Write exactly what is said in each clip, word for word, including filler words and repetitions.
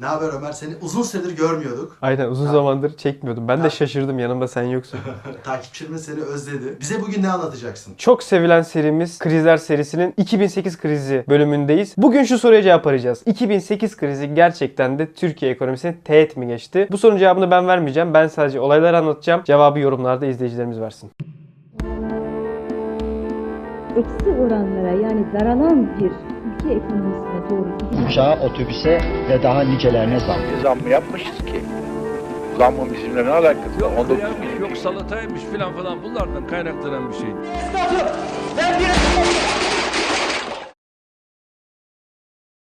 Ne haber Ömer? Seni uzun süredir görmüyorduk. Aynen, uzun ha. zamandır çekmiyordum. Ben ha. de şaşırdım, yanımda sen yoksun. Takipçilerimiz seni özledi. Bize bugün ne anlatacaksın? Çok sevilen serimiz Krizler serisinin iki bin sekiz krizi bölümündeyiz. Bugün şu soruya cevap arayacağız. iki bin sekiz krizi gerçekten de Türkiye ekonomisini teğet mi geçti? Bu sorunun cevabını ben vermeyeceğim. Ben sadece olayları anlatacağım. Cevabı yorumlarda izleyicilerimiz versin. Eksi oranlara, yani daralan bir ülke ekonomisine doğru gidiyor. Uçağa, otobüse ve daha nicelerine zam. Zam mı yapmışız ki? Zammı bizimle ne alakası var? Yok kıyaymış, yok salataymış filan falan, bunlardan kaynaklanan bir şey.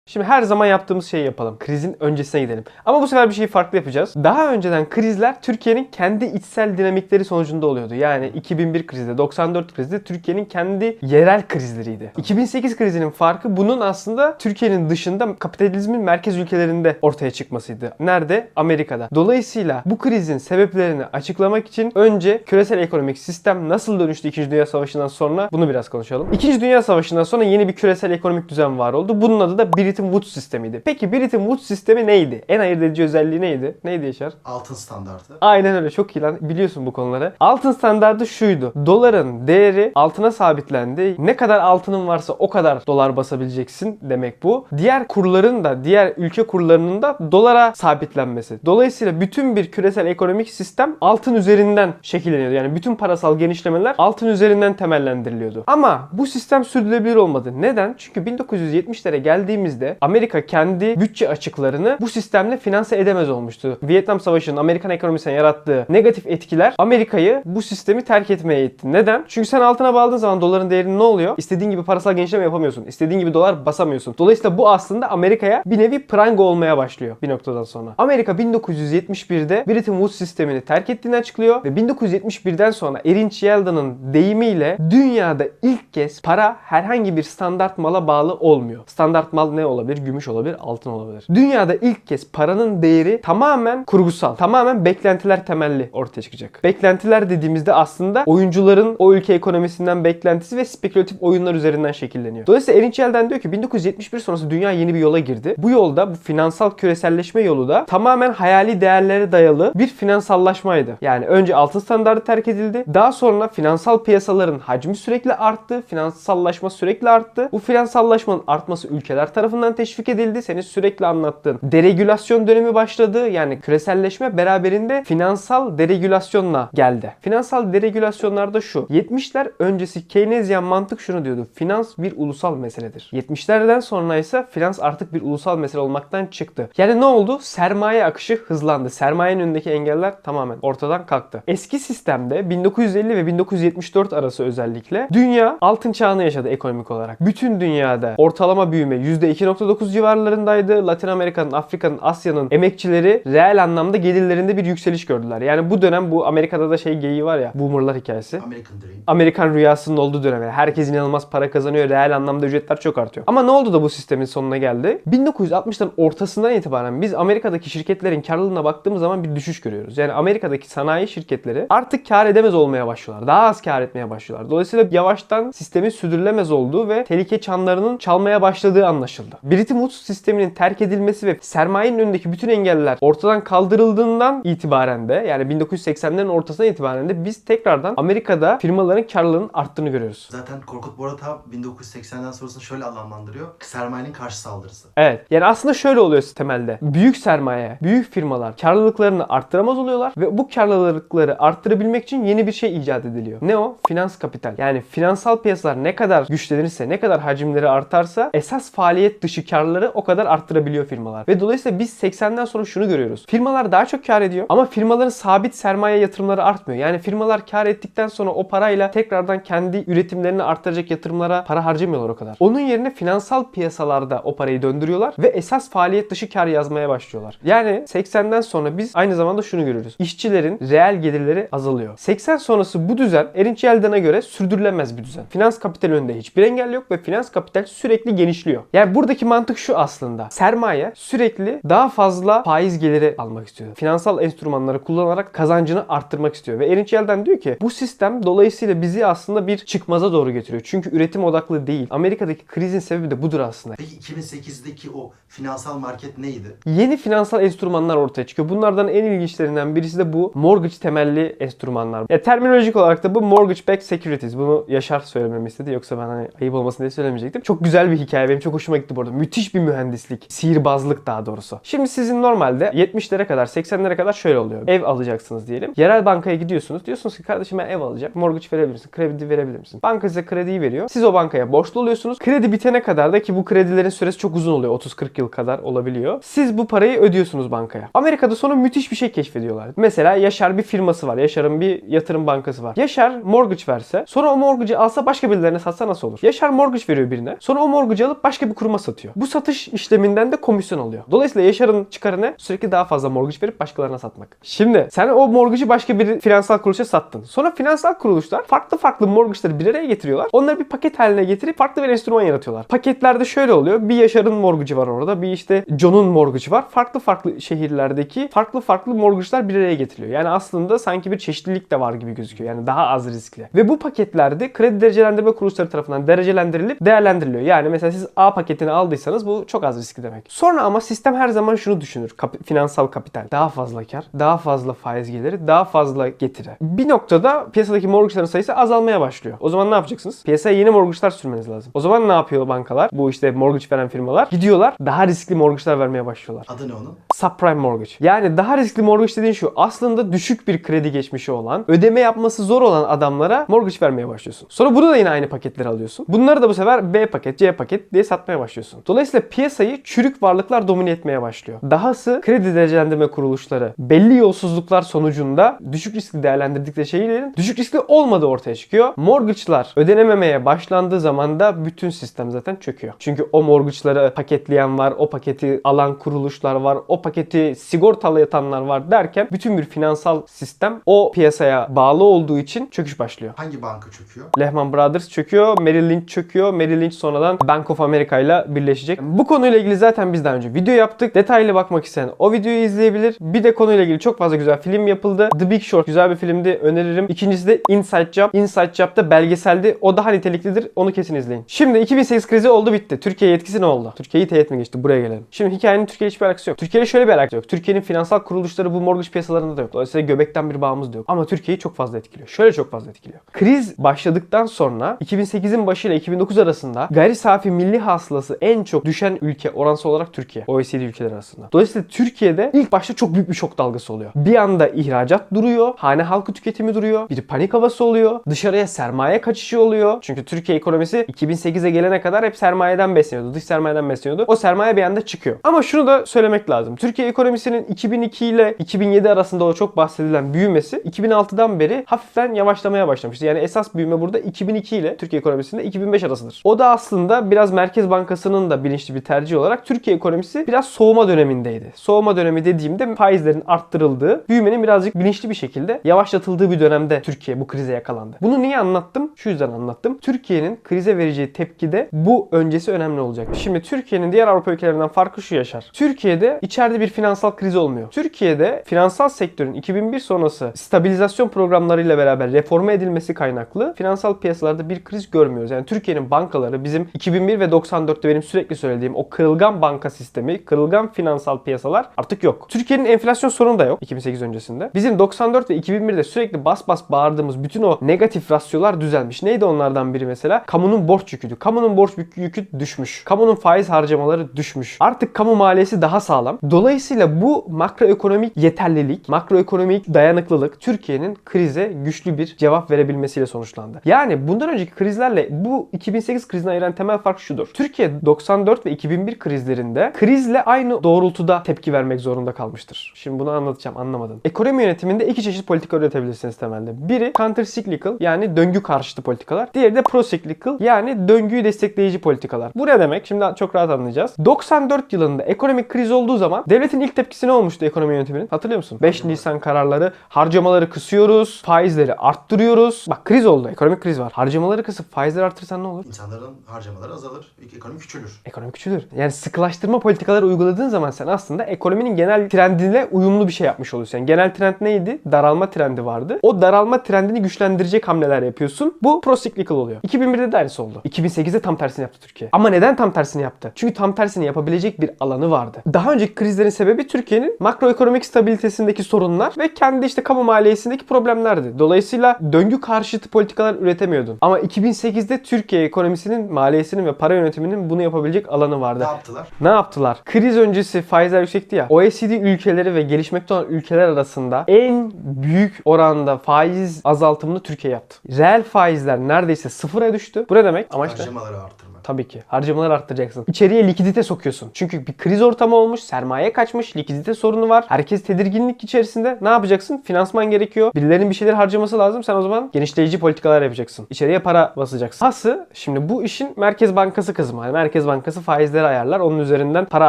Şimdi her zaman yaptığımız şeyi yapalım. Krizin öncesine gidelim. Ama bu sefer bir şeyi farklı yapacağız. Daha önceden krizler Türkiye'nin kendi içsel dinamikleri sonucunda oluyordu. Yani iki bin bir krizde, doksan dört krizde Türkiye'nin kendi yerel krizleriydi. iki bin sekiz krizinin farkı bunun aslında Türkiye'nin dışında kapitalizmin merkez ülkelerinde ortaya çıkmasıydı. Nerede? Amerika'da. Dolayısıyla bu krizin sebeplerini açıklamak için önce küresel ekonomik sistem nasıl dönüştü ikinci. Dünya Savaşı'ndan sonra, bunu biraz konuşalım. ikinci. Dünya Savaşı'ndan sonra yeni bir küresel ekonomik düzen var oldu. Bunun adı da Bretton Woods sistemiydi. Peki Bretton Woods sistemi neydi? En ayırt edici özelliği neydi? Neydi Yaşar? Altın standardı. Aynen öyle. Çok iyi lan. Biliyorsun bu konuları. Altın standardı şuydu. Doların değeri altına sabitlendi. Ne kadar altının varsa o kadar dolar basabileceksin demek bu. Diğer kurların da, diğer ülke kurlarının da dolara sabitlenmesi. Dolayısıyla bütün bir küresel ekonomik sistem altın üzerinden şekilleniyordu. Yani bütün parasal genişlemeler altın üzerinden temellendiriliyordu. Ama bu sistem sürdürülebilir olmadı. Neden? Çünkü bin dokuz yüz yetmişlere geldiğimizde Amerika kendi bütçe açıklarını bu sistemle finanse edemez olmuştu. Vietnam Savaşı'nın Amerikan ekonomisine yarattığı negatif etkiler Amerika'yı bu sistemi terk etmeye itti. Neden? Çünkü sen altına bağladığın zaman doların değerinin ne oluyor? İstediğin gibi parasal genişleme yapamıyorsun. İstediğin gibi dolar basamıyorsun. Dolayısıyla bu aslında Amerika'ya bir nevi pranga olmaya başlıyor bir noktadan sonra. Amerika bin dokuz yüz yetmiş birde Bretton Woods sistemini terk ettiğini açıklıyor ve bin dokuz yüz yetmiş birden sonra Erinç Yeldan'ın deyimiyle dünyada ilk kez para herhangi bir standart mala bağlı olmuyor. Standart mal ne olabilir? Gümüş olabilir, altın olabilir. Dünyada ilk kez paranın değeri tamamen kurgusal, tamamen beklentiler temelli ortaya çıkacak. Beklentiler dediğimizde aslında oyuncuların o ülke ekonomisinden beklentisi ve spekülatif oyunlar üzerinden şekilleniyor. Dolayısıyla Erinç Yeldan diyor ki bin dokuz yüz yetmiş bir sonrası dünya yeni bir yola girdi. Bu yolda, bu finansal küreselleşme yolu da tamamen hayali değerlere dayalı bir finansallaşmaydı. Yani önce altın standardı terk edildi. Daha sonra finansal piyasaların hacmi sürekli arttı. Finansallaşma sürekli arttı. Bu finansallaşmanın artması ülkeler tarafından teşvik edildi. Senin sürekli anlattığın deregülasyon dönemi başladı. Yani küreselleşme beraberinde finansal deregülasyonla geldi. Finansal deregülasyonlarda şu. yetmişler öncesi Keynesyen mantık şunu diyordu. Finans bir ulusal meseledir. yetmişlerden sonra ise finans artık bir ulusal mesele olmaktan çıktı. Yani ne oldu? Sermaye akışı hızlandı. Sermayenin önündeki engeller tamamen ortadan kalktı. Eski sistemde bin dokuz yüz elli ve bin dokuz yüz yetmiş dört arası özellikle dünya altın çağını yaşadı ekonomik olarak. Bütün dünyada ortalama büyüme yüzde iki iki nokta dokuz civarlarındaydı. Latin Amerika'nın, Afrika'nın, Asya'nın emekçileri reel anlamda gelirlerinde bir yükseliş gördüler. Yani bu dönem, bu Amerika'da da şey geyiği var ya, boomerlar hikayesi. American Dream. Amerikan rüyasının olduğu dönem. Yani herkes inanılmaz para kazanıyor. Reel anlamda ücretler çok artıyor. Ama ne oldu da bu sistemin sonuna geldi? bin dokuz yüz altmışların ortasından itibaren biz Amerika'daki şirketlerin karlılığına baktığımız zaman bir düşüş görüyoruz. Yani Amerika'daki sanayi şirketleri artık kar edemez olmaya başlıyorlar. Daha az kar etmeye başlıyorlar. Dolayısıyla yavaştan sistemin sürdürülemez olduğu ve tehlike çanlarının çalmaya başladığı anlaşıldı. Bretton Woods sisteminin terk edilmesi ve sermayenin önündeki bütün engeller ortadan kaldırıldığından itibaren de, yani bin dokuz yüz seksenlerin ortasından itibaren de biz tekrardan Amerika'da firmaların karlılığının arttığını görüyoruz. Zaten Korkut Boratav bin dokuz yüz seksenden sonrasını şöyle anlamlandırıyor. Sermayenin karşı saldırısı. Evet. Yani aslında şöyle oluyor temelde. Büyük sermaye, büyük firmalar karlılıklarını arttıramaz oluyorlar ve bu karlılıkları arttırabilmek için yeni bir şey icat ediliyor. Ne o? Finans kapital. Yani finansal piyasalar ne kadar güçlenirse, ne kadar hacimleri artarsa esas faaliyet dışı karları o kadar arttırabiliyor firmalar. Ve dolayısıyla biz seksenden sonra şunu görüyoruz. Firmalar daha çok kar ediyor ama firmaların sabit sermaye yatırımları artmıyor. Yani firmalar kar ettikten sonra o parayla tekrardan kendi üretimlerini arttıracak yatırımlara para harcamıyorlar o kadar. Onun yerine finansal piyasalarda o parayı döndürüyorlar ve esas faaliyet dışı kar yazmaya başlıyorlar. Yani seksenden sonra biz aynı zamanda şunu görüyoruz. İşçilerin reel gelirleri azalıyor. seksen sonrası bu düzen Erinç Yeldan'a göre sürdürülemez bir düzen. Finans kapital önünde hiçbir engel yok ve finans kapital sürekli genişliyor. Yani buradaki buradaki mantık şu aslında. Sermaye sürekli daha fazla faiz geliri almak istiyor. Finansal enstrümanları kullanarak kazancını arttırmak istiyor. Ve Erinç Yeldan diyor ki bu sistem dolayısıyla bizi aslında bir çıkmaza doğru getiriyor. Çünkü üretim odaklı değil. Amerika'daki krizin sebebi de budur aslında. Peki iki bin sekizdeki o finansal market neydi? Yeni finansal enstrümanlar ortaya çıkıyor. Bunlardan en ilginçlerinden birisi de bu mortgage temelli enstrümanlar. Ya terminolojik olarak da bu mortgage backed securities. Bunu Yaşar söylememi istedi. Yoksa ben hani ayıp olmasın diye söylemeyecektim. Çok güzel bir hikaye. Benim çok hoşuma gitti bu arada. Müthiş bir mühendislik. Sihirbazlık daha doğrusu. Şimdi sizin normalde yetmişlere kadar, seksenlere kadar şöyle oluyor. Ev alacaksınız diyelim. Yerel bankaya gidiyorsunuz. Diyorsunuz ki kardeşim ben ev alacağım. Mortgage verebilir misin? Kredi verebilir misin? Banka size krediyi veriyor. Siz o bankaya borçlu oluyorsunuz. Kredi bitene kadar da ki bu kredilerin süresi çok uzun oluyor. otuz kırk yıl kadar olabiliyor. Siz bu parayı ödüyorsunuz bankaya. Amerika'da sonra müthiş bir şey keşfediyorlar. Mesela Yaşar bir firması var. Yaşar'ın bir yatırım bankası var. Yaşar mortgage verse, sonra o mortgage'ı alsa başka birilerine satsa nasıl olur? Yaşar mortgage veriyor birine. Sonra o mortgage'ı alıp başka bir kuruma satıyor. Bu satış işleminden de komisyon alıyor. Dolayısıyla Yaşar'ın çıkarını sürekli daha fazla mortgage verip başkalarına satmak. Şimdi sen o mortgage'ı başka bir finansal kuruluşa sattın. Sonra finansal kuruluşlar farklı farklı mortgage'ları bir araya getiriyorlar. Onları bir paket haline getirip farklı bir enstrüman yaratıyorlar. Paketlerde şöyle oluyor. Bir Yaşar'ın mortgage'ı var orada. Bir işte John'un mortgage'ı var. Farklı farklı şehirlerdeki farklı farklı mortgage'lar bir araya getiriliyor. Yani aslında sanki bir çeşitlilik de var gibi gözüküyor. Yani daha az riskli. Ve bu paketlerde kredi derecelendirme kuruluşları tarafından derecelendirilip değerlendiriliyor. Yani mesela siz A paketini aldıysanız bu çok az riskli demek. Sonra ama sistem her zaman şunu düşünür. Kap- finansal kapital. Daha fazla kar, daha fazla faiz geliri, daha fazla getiri. Bir noktada piyasadaki mortgage'ların sayısı azalmaya başlıyor. O zaman ne yapacaksınız? Piyasaya yeni mortgage'lar sürmeniz lazım. O zaman ne yapıyor bankalar? Bu işte mortgage veren firmalar gidiyorlar. Daha riskli mortgage'lar vermeye başlıyorlar. Adı ne onun? Subprime mortgage. Yani daha riskli mortgage dediğin şu. Aslında düşük bir kredi geçmişi olan, ödeme yapması zor olan adamlara mortgage vermeye başlıyorsun. Sonra burada da yine aynı paketleri alıyorsun. Bunları da bu sefer B paket, C paket diye satmaya başlıyorsun. Dolayısıyla piyasayı çürük varlıklar domine etmeye başlıyor. Dahası kredi derecelendirme kuruluşları belli yolsuzluklar sonucunda düşük riskli değerlendirdikleri şeylerin düşük riskli olmadığı ortaya çıkıyor. Mortgage'lar ödenememeye başlandığı zaman da bütün sistem zaten çöküyor. Çünkü o mortgage'ları paketleyen var, o paketi alan kuruluşlar var, o paketi sigortalayatanlar var derken bütün bir finansal sistem o piyasaya bağlı olduğu için çöküş başlıyor. Hangi banka çöküyor? Lehman Brothers çöküyor, Merrill Lynch çöküyor. Merrill Lynch sonradan Bank of America ile birleşecek. Bu konuyla ilgili zaten biz daha önce video yaptık. Detaylı bakmak isteyen o videoyu izleyebilir. Bir de konuyla ilgili çok fazla güzel film yapıldı. The Big Short güzel bir filmdi. Öneririm. İkincisi de Inside Job. Inside Job da belgeseldi. O daha niteliklidir. Onu kesin izleyin. Şimdi iki bin sekiz krizi oldu bitti. Türkiye'ye etkisi ne oldu? Türkiye'yi tehdit mi geçti? Buraya gelelim. Şimdi hikayenin Türkiye'ye hiçbir alakası yok. Türkiye'yle şöyle bir alakası yok. Türkiye'nin finansal kuruluşları bu mortgage piyasalarında da yok. Dolayısıyla göbekten bir bağımız da yok. Ama Türkiye'yi çok fazla etkiliyor. Şöyle çok fazla etkiliyor. Kriz başladıktan sonra iki bin sekizin başıyla iki bin dokuz arasında gayri safi milli hasılası en çok düşen ülke oransal olarak Türkiye. O E C D ülkeleri arasında. Dolayısıyla Türkiye'de ilk başta çok büyük bir şok dalgası oluyor. Bir anda ihracat duruyor. Hane halkı tüketimi duruyor. Bir panik havası oluyor. Dışarıya sermaye kaçışı oluyor. Çünkü Türkiye ekonomisi iki bin sekize gelene kadar hep sermayeden besleniyordu. Dış sermayeden besleniyordu. O sermaye bir anda çıkıyor. Ama şunu da söylemek lazım. Türkiye ekonomisinin iki bin iki ile iki bin yedi arasında o çok bahsedilen büyümesi iki bin altıdan beri hafiften yavaşlamaya başlamıştı. Yani esas büyüme burada iki bin iki ile Türkiye ekonomisinde iki bin beş arasıdır. O da aslında biraz Merkez Bankası'nın da bilinçli bir tercih olarak Türkiye ekonomisi biraz soğuma dönemindeydi. Soğuma dönemi dediğimde faizlerin arttırıldığı, büyümenin birazcık bilinçli bir şekilde yavaşlatıldığı bir dönemde Türkiye bu krize yakalandı. Bunu niye anlattım? Şu yüzden anlattım. Türkiye'nin krize vereceği tepkide bu öncesi önemli olacak. Şimdi Türkiye'nin diğer Avrupa ülkelerinden farkı şu Yaşar. Türkiye'de içeride bir finansal kriz olmuyor. Türkiye'de finansal sektörün iki bin bir sonrası stabilizasyon programlarıyla beraber reforme edilmesi kaynaklı finansal piyasalarda bir kriz görmüyoruz. Yani Türkiye'nin bankaları bizim iki bin bir ve doksan dörtte benim sürekli söylediğim o kırılgan banka sistemi, kırılgan finansal piyasalar artık yok. Türkiye'nin enflasyon sorunu da yok iki bin sekiz öncesinde. Bizim doksan dört ve iki bin birde sürekli bas bas bağırdığımız bütün o negatif rasyolar düzelmiş. Neydi onlardan biri mesela? Kamunun borç yüküydü. Kamunun borç yükü düşmüş. Kamunun faiz harcamaları düşmüş. Artık kamu maliyesi daha sağlam. Dolayısıyla bu makroekonomik yeterlilik, makroekonomik dayanıklılık Türkiye'nin krize güçlü bir cevap verebilmesiyle sonuçlandı. Yani bundan önceki krizlerle bu iki bin sekiz krizini ayıran temel fark şudur. Türkiye doksan dört ve iki bin bir krizlerinde krizle aynı doğrultuda tepki vermek zorunda kalmıştır. Şimdi bunu anlatacağım, anlamadın. Ekonomi yönetiminde iki çeşit politika üretebilirsiniz temelde. Biri counter cyclical yani döngü karşıtı politikalar. Diğeri de pro cyclical yani döngüyü destekleyici politikalar. Bu ne demek? Şimdi çok rahat anlayacağız. doksan dört yılında ekonomik kriz olduğu zaman devletin ilk tepkisi ne olmuştu ekonomi yönetiminin? Hatırlıyor musun? beş Nisan kararları, harcamaları kısıyoruz, faizleri arttırıyoruz. Bak kriz oldu, ekonomik kriz var. Harcamaları kısıp faizleri artırırsan ne olur? İnsanların harcamaları azalır, ekonomi küçülür. küçülür. Ekonomi küçülür. Yani sıkılaştırma politikaları uyguladığın zaman sen aslında ekonominin genel trendine uyumlu bir şey yapmış oluyorsun. Yani genel trend neydi? Daralma trendi vardı. O daralma trendini güçlendirecek hamleler yapıyorsun. Bu prosiklikal oluyor. iki bin birde de aynısı oldu. iki bin sekizde tam tersini yaptı Türkiye. Ama neden tam tersini yaptı? Çünkü tam tersini yapabilecek bir alanı vardı. Daha önceki krizlerin sebebi Türkiye'nin makroekonomik stabilitesindeki sorunlar ve kendi işte kamu maliyesindeki problemlerdi. Dolayısıyla döngü karşıtı politikalar üretemiyordun. Ama iki bin sekizde Türkiye ekonomisinin, maliyesinin ve para yönetiminin bunu yapabilecek alanı vardı. Ne yaptılar? Ne yaptılar? Kriz öncesi faizler yüksekti ya. O E C D ülkeleri ve gelişmekte olan ülkeler arasında en büyük oranda faiz azaltımını Türkiye yaptı. Reel faizler neredeyse sıfıra düştü. Bu ne demek? Amaç da harcamaları arttırma. Tabii ki. Harcamaları arttıracaksın. İçeriye likidite sokuyorsun. Çünkü bir kriz ortamı olmuş, sermaye kaçmış, likidite sorunu var. Herkes tedirginlik içerisinde. Ne yapacaksın? Finansman gerekiyor. Birilerinin bir şeyler harcaması lazım. Sen o zaman genişleyici politikalar yapacaksın. İçeriye para basacaksın. Hası şimdi bu işin Merkez Bankası kısmı. Yani Merkez Bankası faizleri ayarlar. Onun üzerinden para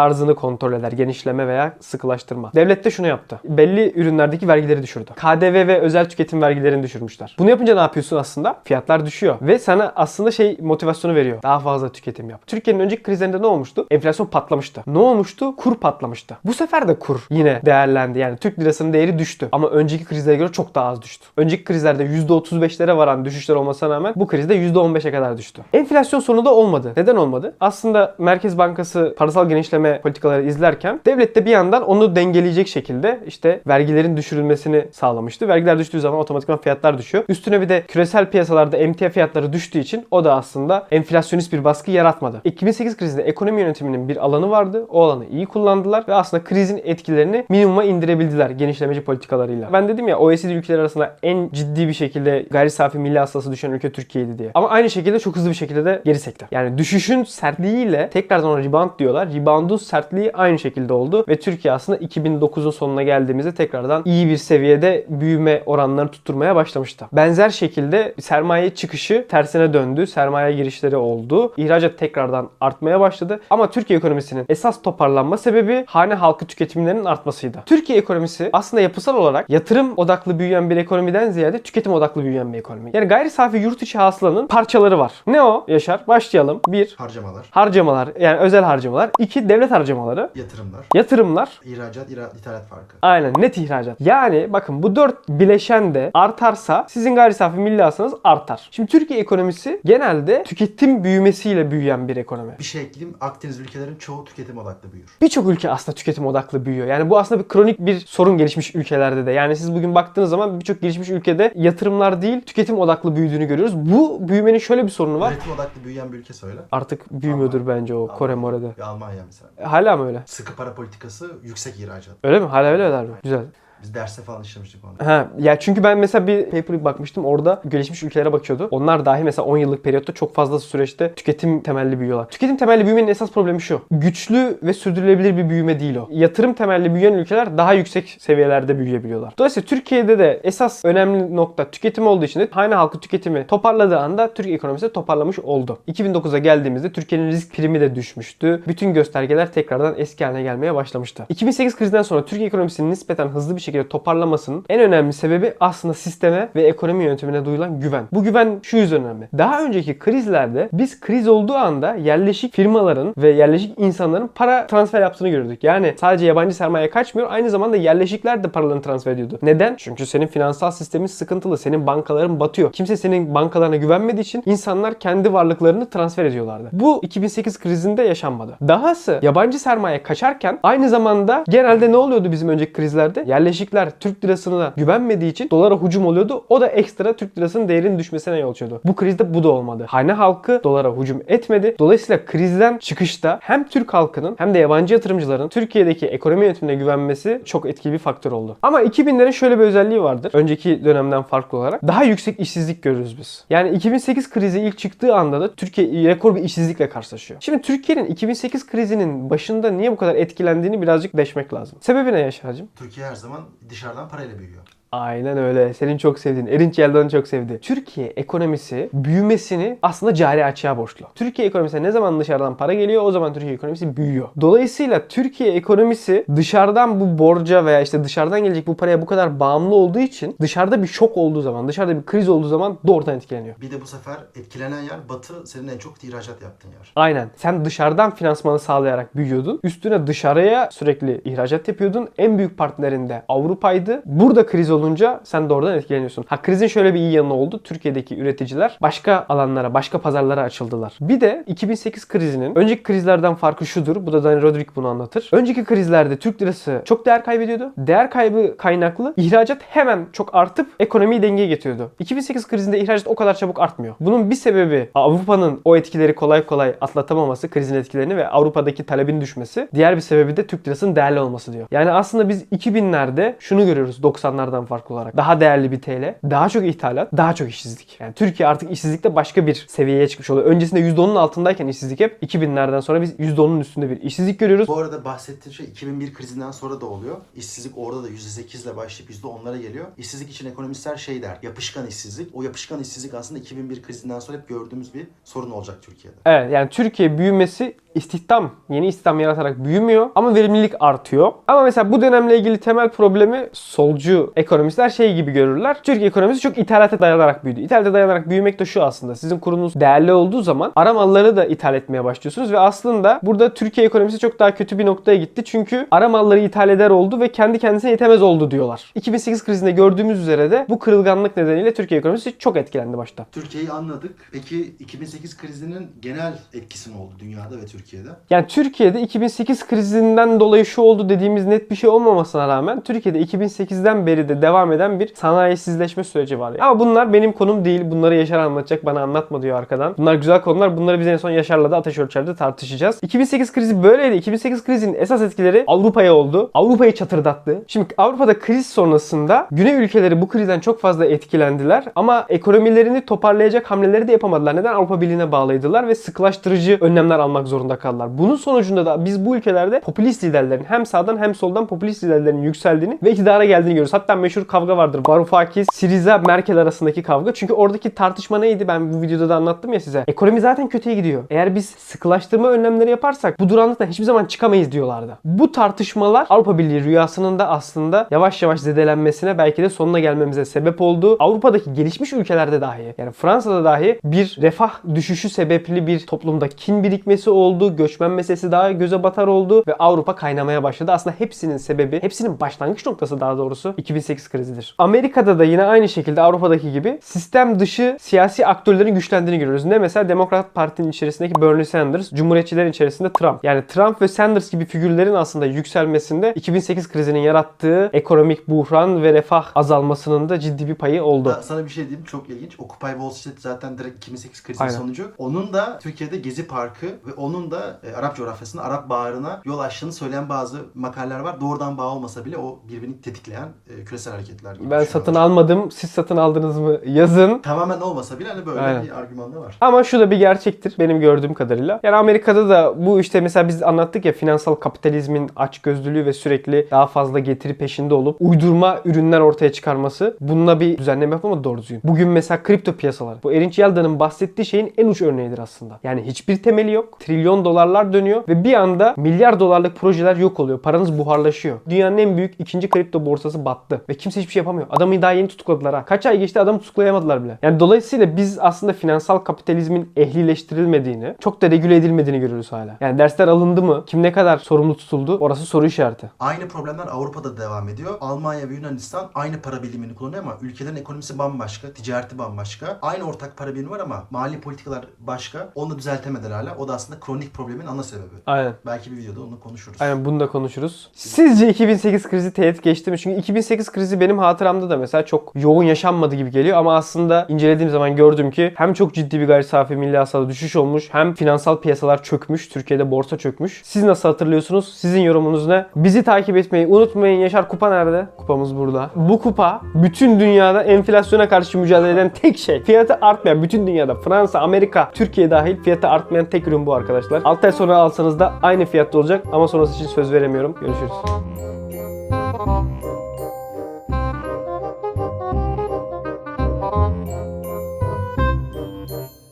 arzını kontrol eder. Genişleme veya sıkılaştırma. Devlet de şunu yaptı. Belli ürünlerdeki vergileri düşürdü. K D V ve özel tüketim vergilerini düşürmüşler. Bunu yapınca ne yapıyorsun aslında? Fiyatlar düşüyor. Ve sana aslında şey motivasyonu veriyor. Daha fazla tüketim yap. Türkiye'nin önceki krizlerinde ne olmuştu? Enflasyon patlamıştı. Ne olmuştu? Kur patlamıştı. Bu sefer de kur yine değerlendi. Yani Türk lirasının değeri düştü. Ama önceki krizlere göre çok daha az düştü. Önceki krizlerde yüzde otuz beşlere varan düşüşler olmasına rağmen bu krizde yüzde on beşe kadar düştü. Enflasyon sorunu da olmadı. Neden olmadı? Aslında Merkez Bankası parasal genişleme politikaları izlerken devlet de bir yandan onu dengeleyecek şekilde işte vergilerin düşürülmesini sağlamıştı. Vergiler düştüğü zaman otomatikman fiyatlar düşüyor. Üstüne bir de küresel piyasalarda emtia fiyatları düştüğü için o da aslında enflasyonist bir baskı yaratmadı. iki bin sekiz krizinde ekonomi yönetiminin bir alanı vardı. O alanı iyi kullandılar ve aslında krizin etkilerini minimuma indirebildiler genişlemeci politikalarıyla. Ben dedim ya O E C D ülkeler arasında en ciddi bir şekilde gayri safi milli hasılası düşen ülke Türkiye'ydi diye. Ama aynı şekilde çok hızlı bir şekilde de geri sekti. Yani düşüşün sertliğiyle tekrardan ona rebound diyorlar. Rebound'un sertliği aynı şekilde oldu ve Türkiye aslında iki bin dokuzun sonuna geldiğimizde tekrardan iyi bir seviyede büyüme oranlarını tutturmaya başlamıştı. Benzer şekilde sermaye çıkışı tersine döndü. Sermaye girişleri oldu. İhracat tekrardan artmaya başladı. Ama Türkiye ekonomisinin esas toparlanma sebebi hane halkı tüketimlerinin artmasıydı. Türkiye ekonomisi aslında yapısal olarak yatırım odaklı büyüyen bir ekonomiden ziyade tüketim odaklı büyüyen bir ekonomi. Yani gayri safi yurt içi hasılanın parçaları var. Ne o? Yaşar. Başlayalım. bir Harcamalar. Harcamalar. Yani özel harcamalar. iki Devlet harcamaları. Yatırımlar. Yatırımlar. İhracat, ihracat, ithalat farkı. Aynen. Net ihracat. Yani bakın bu dört bileşen de artarsa sizin gayri safi milli hasılanız artar. Şimdi Türkiye ekonomisi genelde tüketim büyümesi ile büyüyen bir ekonomi. Bir şeklim Akdeniz ülkelerin çoğu tüketim odaklı büyür. Birçok ülke aslında tüketim odaklı büyüyor. Yani bu aslında bir kronik bir sorun gelişmiş ülkelerde de. Yani siz bugün baktığınız zaman birçok gelişmiş ülkede yatırımlar değil tüketim odaklı büyüdüğünü görüyoruz. Bu büyümenin şöyle bir sorunu var. Üretim odaklı büyüyen bir ülke söyle. Artık büyümüyordur Almanya. Bence o Almanya. Kore More'de. Almanya mesela. E, hala mı öyle? Sıkı para politikası, yüksek ihracat. Öyle mi? Hala öyle der mi? Güzel. Biz derse falan işlemiştik onu. Ha, ya çünkü ben mesela bir paper'a bakmıştım. Orada gelişmiş ülkelere bakıyordu. Onlar dahi mesela on yıllık periyotta çok fazla süreçte tüketim temelli büyüyorlar. Tüketim temelli büyümenin esas problemi şu. Güçlü ve sürdürülebilir bir büyüme değil o. Yatırım temelli büyüyen ülkeler daha yüksek seviyelerde büyüyebiliyorlar. Dolayısıyla Türkiye'de de esas önemli nokta tüketim olduğu için de hane halkı tüketimi toparladığı anda Türk ekonomisi toparlamış oldu. iki bin dokuza geldiğimizde Türkiye'nin risk primi de düşmüştü. Bütün göstergeler tekrardan eski haline gelmeye başlamıştı. iki bin sekiz krizinden sonra Türkiye ekonomisinin nispeten hızlı bir şekilde toparlamasının en önemli sebebi aslında sisteme ve ekonomi yönetimine duyulan güven. Bu güven şu yüzden önemli. Daha önceki krizlerde biz kriz olduğu anda yerleşik firmaların ve yerleşik insanların para transfer yaptığını görürdük. Yani sadece yabancı sermaye kaçmıyor. Aynı zamanda yerleşikler de paralarını transfer ediyordu. Neden? Çünkü senin finansal sistemin sıkıntılı. Senin bankaların batıyor. Kimse senin bankalarına güvenmediği için insanlar kendi varlıklarını transfer ediyorlardı. Bu iki bin sekiz krizinde yaşanmadı. Dahası yabancı sermaye kaçarken aynı zamanda genelde ne oluyordu bizim önceki krizlerde? Yerleşik Türk lirasına güvenmediği için dolara hücum oluyordu. O da ekstra Türk lirasının değerinin düşmesine yol açıyordu. Bu krizde bu da olmadı. Hane halkı dolara hücum etmedi. Dolayısıyla krizden çıkışta hem Türk halkının hem de yabancı yatırımcıların Türkiye'deki ekonomi yönetimine güvenmesi çok etkili bir faktör oldu. Ama iki binlerin şöyle bir özelliği vardır. Önceki dönemden farklı olarak. Daha yüksek işsizlik görürüz biz. Yani iki bin sekiz krizi ilk çıktığı anda da Türkiye rekor bir işsizlikle karşılaşıyor. Şimdi Türkiye'nin iki bin sekiz krizinin başında niye bu kadar etkilendiğini birazcık deşmek lazım. Sebebi ne Yaşar'cığım? Türkiye her zaman dışarıdan parayla büyüyor. Aynen öyle. Senin çok sevdiğin, Erinç Yeldan'ı çok sevdi. Türkiye ekonomisi büyümesini aslında cari açığa borçlu. Türkiye ekonomisi ne zaman dışarıdan para geliyor, o zaman Türkiye ekonomisi büyüyor. Dolayısıyla Türkiye ekonomisi dışarıdan bu borca veya işte dışarıdan gelecek bu paraya bu kadar bağımlı olduğu için dışarıda bir şok olduğu zaman, dışarıda bir kriz olduğu zaman doğrudan etkileniyor. Bir de bu sefer etkilenen yer Batı, senin en çok ihracat yaptığın yer. Aynen. Sen dışarıdan finansmanı sağlayarak büyüyordun. Üstüne dışarıya sürekli ihracat yapıyordun. En büyük partnerinde Avrupa'ydı. Burada kriz oldu olunca sen de oradan etkileniyorsun. Ha, krizin şöyle bir iyi yanı oldu. Türkiye'deki üreticiler başka alanlara, başka pazarlara açıldılar. Bir de iki bin sekiz krizinin önceki krizlerden farkı şudur. Bu da Dani Rodrik bunu anlatır. Önceki krizlerde Türk lirası çok değer kaybediyordu. Değer kaybı kaynaklı ihracat hemen çok artıp ekonomiyi dengeye getiriyordu. iki bin sekiz krizinde ihracat o kadar çabuk artmıyor. Bunun bir sebebi Avrupa'nın o etkileri kolay kolay atlatamaması, krizin etkilerini ve Avrupa'daki talebin düşmesi. Diğer bir sebebi de Türk lirasının değerli olması diyor. Yani aslında biz iki binlerde şunu görüyoruz doksanlardan farklı olarak. Daha değerli bir T L, daha çok ithalat, daha çok işsizlik. Yani Türkiye artık işsizlikte başka bir seviyeye çıkmış oluyor. Öncesinde yüzde onun altındayken işsizlik hep iki binlerden sonra biz yüzde onun üstünde bir işsizlik görüyoruz. Bu arada bahsettiğim şey iki bin bir krizinden sonra da oluyor. İşsizlik orada da yüzde sekiz ile başlayıp yüzde onlara geliyor. İşsizlik için ekonomistler şey der, yapışkan işsizlik. O yapışkan işsizlik aslında iki bin bir krizinden sonra hep gördüğümüz bir sorun olacak Türkiye'de. Evet, yani Türkiye büyümesi istihdam, yeni istihdam yaratarak büyümüyor ama verimlilik artıyor. Ama mesela bu dönemle ilgili temel problemi solcu ekonomistler şey gibi görürler. Türkiye ekonomisi çok ithalata dayanarak büyüdü. İthalata dayanarak büyümek de şu aslında. Sizin kurunuz değerli olduğu zaman ara malları da ithal etmeye başlıyorsunuz ve aslında burada Türkiye ekonomisi çok daha kötü bir noktaya gitti. Çünkü ara malları ithal eder oldu ve kendi kendisine yetemez oldu diyorlar. iki bin sekiz krizinde gördüğümüz üzere de bu kırılganlık nedeniyle Türkiye ekonomisi çok etkilendi başta. Türkiye'yi anladık. Peki iki bin sekiz krizinin genel etkisi ne oldu dünyada ve Türkiye'de? Türkiye'de. Yani Türkiye'de iki bin sekiz krizinden dolayı şu oldu dediğimiz net bir şey olmamasına rağmen Türkiye'de iki bin sekizden beri de devam eden bir sanayisizleşme süreci var. Ama bunlar benim konum değil. Bunları Yaşar anlatacak, bana anlatma diyor arkadan. Bunlar güzel konular. Bunları biz en son Yaşar'la da Ateş Ölçer'de tartışacağız. iki bin sekiz krizi böyleydi. iki bin sekiz krizinin esas etkileri Avrupa'ya oldu. Avrupa'yı çatırdattı. Şimdi Avrupa'da kriz sonrasında Güney ülkeleri bu krizden çok fazla etkilendiler ama ekonomilerini toparlayacak hamleleri de yapamadılar. Neden? Avrupa Birliği'ne bağlıydılar ve sıkılaştırıcı önlemler almak zorunda kaldılar. Bunun sonucunda da biz bu ülkelerde popülist liderlerin hem sağdan hem soldan popülist liderlerin yükseldiğini ve iktidara geldiğini görüyoruz. Hatta meşhur kavga vardır. Varoufakis, Syriza, Merkel arasındaki kavga. Çünkü oradaki tartışma neydi? Ben bu videoda da anlattım ya size. Ekonomi zaten kötüye gidiyor. Eğer biz sıkılaştırma önlemleri yaparsak bu duranlıktan hiçbir zaman çıkamayız diyorlardı. Bu tartışmalar Avrupa Birliği rüyasının da aslında yavaş yavaş zedelenmesine, belki de sonuna gelmemize sebep oldu. Avrupa'daki gelişmiş ülkelerde dahi, yani Fransa'da dahi bir refah düşüşü sebepli bir toplumda kin birikmesi oldu. Göçmen meselesi daha göze batar oldu ve Avrupa kaynamaya başladı. Aslında hepsinin sebebi, hepsinin başlangıç noktası daha doğrusu iki bin sekiz krizidir. Amerika'da da yine aynı şekilde Avrupa'daki gibi sistem dışı siyasi aktörlerin güçlendiğini görüyoruz. Ne mesela Demokrat Parti'nin içerisindeki Bernie Sanders, Cumhuriyetçilerin içerisinde Trump. Yani Trump ve Sanders gibi figürlerin aslında yükselmesinde iki bin sekiz krizinin yarattığı ekonomik buhran ve refah azalmasının da ciddi bir payı oldu. Sana bir şey diyeyim, çok ilginç. Occupy Wall Street zaten direkt iki bin sekiz krizinin Aynen. sonucu. Onun da Türkiye'de Gezi Parkı ve onun da Da, e, Arap coğrafyasına, Arap Baharı'na yol açtığını söyleyen bazı makaleler var. Doğrudan bağ olmasa bile o birbirini tetikleyen e, küresel hareketler gibi. Ben satın almadım, siz satın aldınız mı yazın. Tamamen olmasa bile hani böyle Aynen. bir argüman da var. Ama şu da bir gerçektir benim gördüğüm kadarıyla. Yani Amerika'da da bu işte mesela biz anlattık ya, finansal kapitalizmin açgözlülüğü ve sürekli daha fazla getiri peşinde olup uydurma ürünler ortaya çıkarması. Bununla bir düzenleme yapamadı doğru düzgün. Bugün mesela kripto piyasaları. Bu Erinç Yeldan'ın bahsettiği şeyin en uç örneğidir aslında. Yani hiçbir temeli yok. Trilyon dolarlar dönüyor ve bir anda milyar dolarlık projeler yok oluyor. Paranız buharlaşıyor. Dünyanın en büyük ikinci kripto borsası battı ve kimse hiçbir şey yapamıyor. Adamı daha yeni tutukladılar ha. Kaç ay geçti, adamı tutuklayamadılar bile. Yani dolayısıyla biz aslında finansal kapitalizmin ehlileştirilmediğini, çok da regüle edilmediğini görüyoruz hala. Yani dersler alındı mı? Kim ne kadar sorumlu tutuldu? Orası soru işareti. Aynı problemler Avrupa'da devam ediyor. Almanya ve Yunanistan aynı para birimini kullanıyor ama ülkelerin ekonomisi bambaşka, ticareti bambaşka. Aynı ortak para birimi var ama mali politikalar başka. Onu düzeltemediler hala. O da aslında kronik problemin ana sebebi. Aynen. Belki bir videoda onu konuşuruz. Aynen, bunu da konuşuruz. Sizce iki bin sekiz krizi teğet geçti mi? Çünkü iki bin sekiz krizi benim hatıramda da mesela çok yoğun yaşanmadı gibi geliyor ama aslında incelediğim zaman gördüm ki hem çok ciddi bir gayri safi milli hasılada düşüş olmuş, hem finansal piyasalar çökmüş, Türkiye'de borsa çökmüş. Siz nasıl hatırlıyorsunuz? Sizin yorumunuz ne? Bizi takip etmeyi unutmayın. Yaşar, kupa nerede? Kupamız burada. Bu kupa bütün dünyada enflasyona karşı mücadele eden tek şey. Fiyatı artmayan, bütün dünyada Fransa, Amerika, Türkiye dahil fiyatı artmayan tek ürün bu arkadaşlar. altı ay sonra alsanız da aynı fiyatta olacak ama sonrası için söz veremiyorum. Görüşürüz.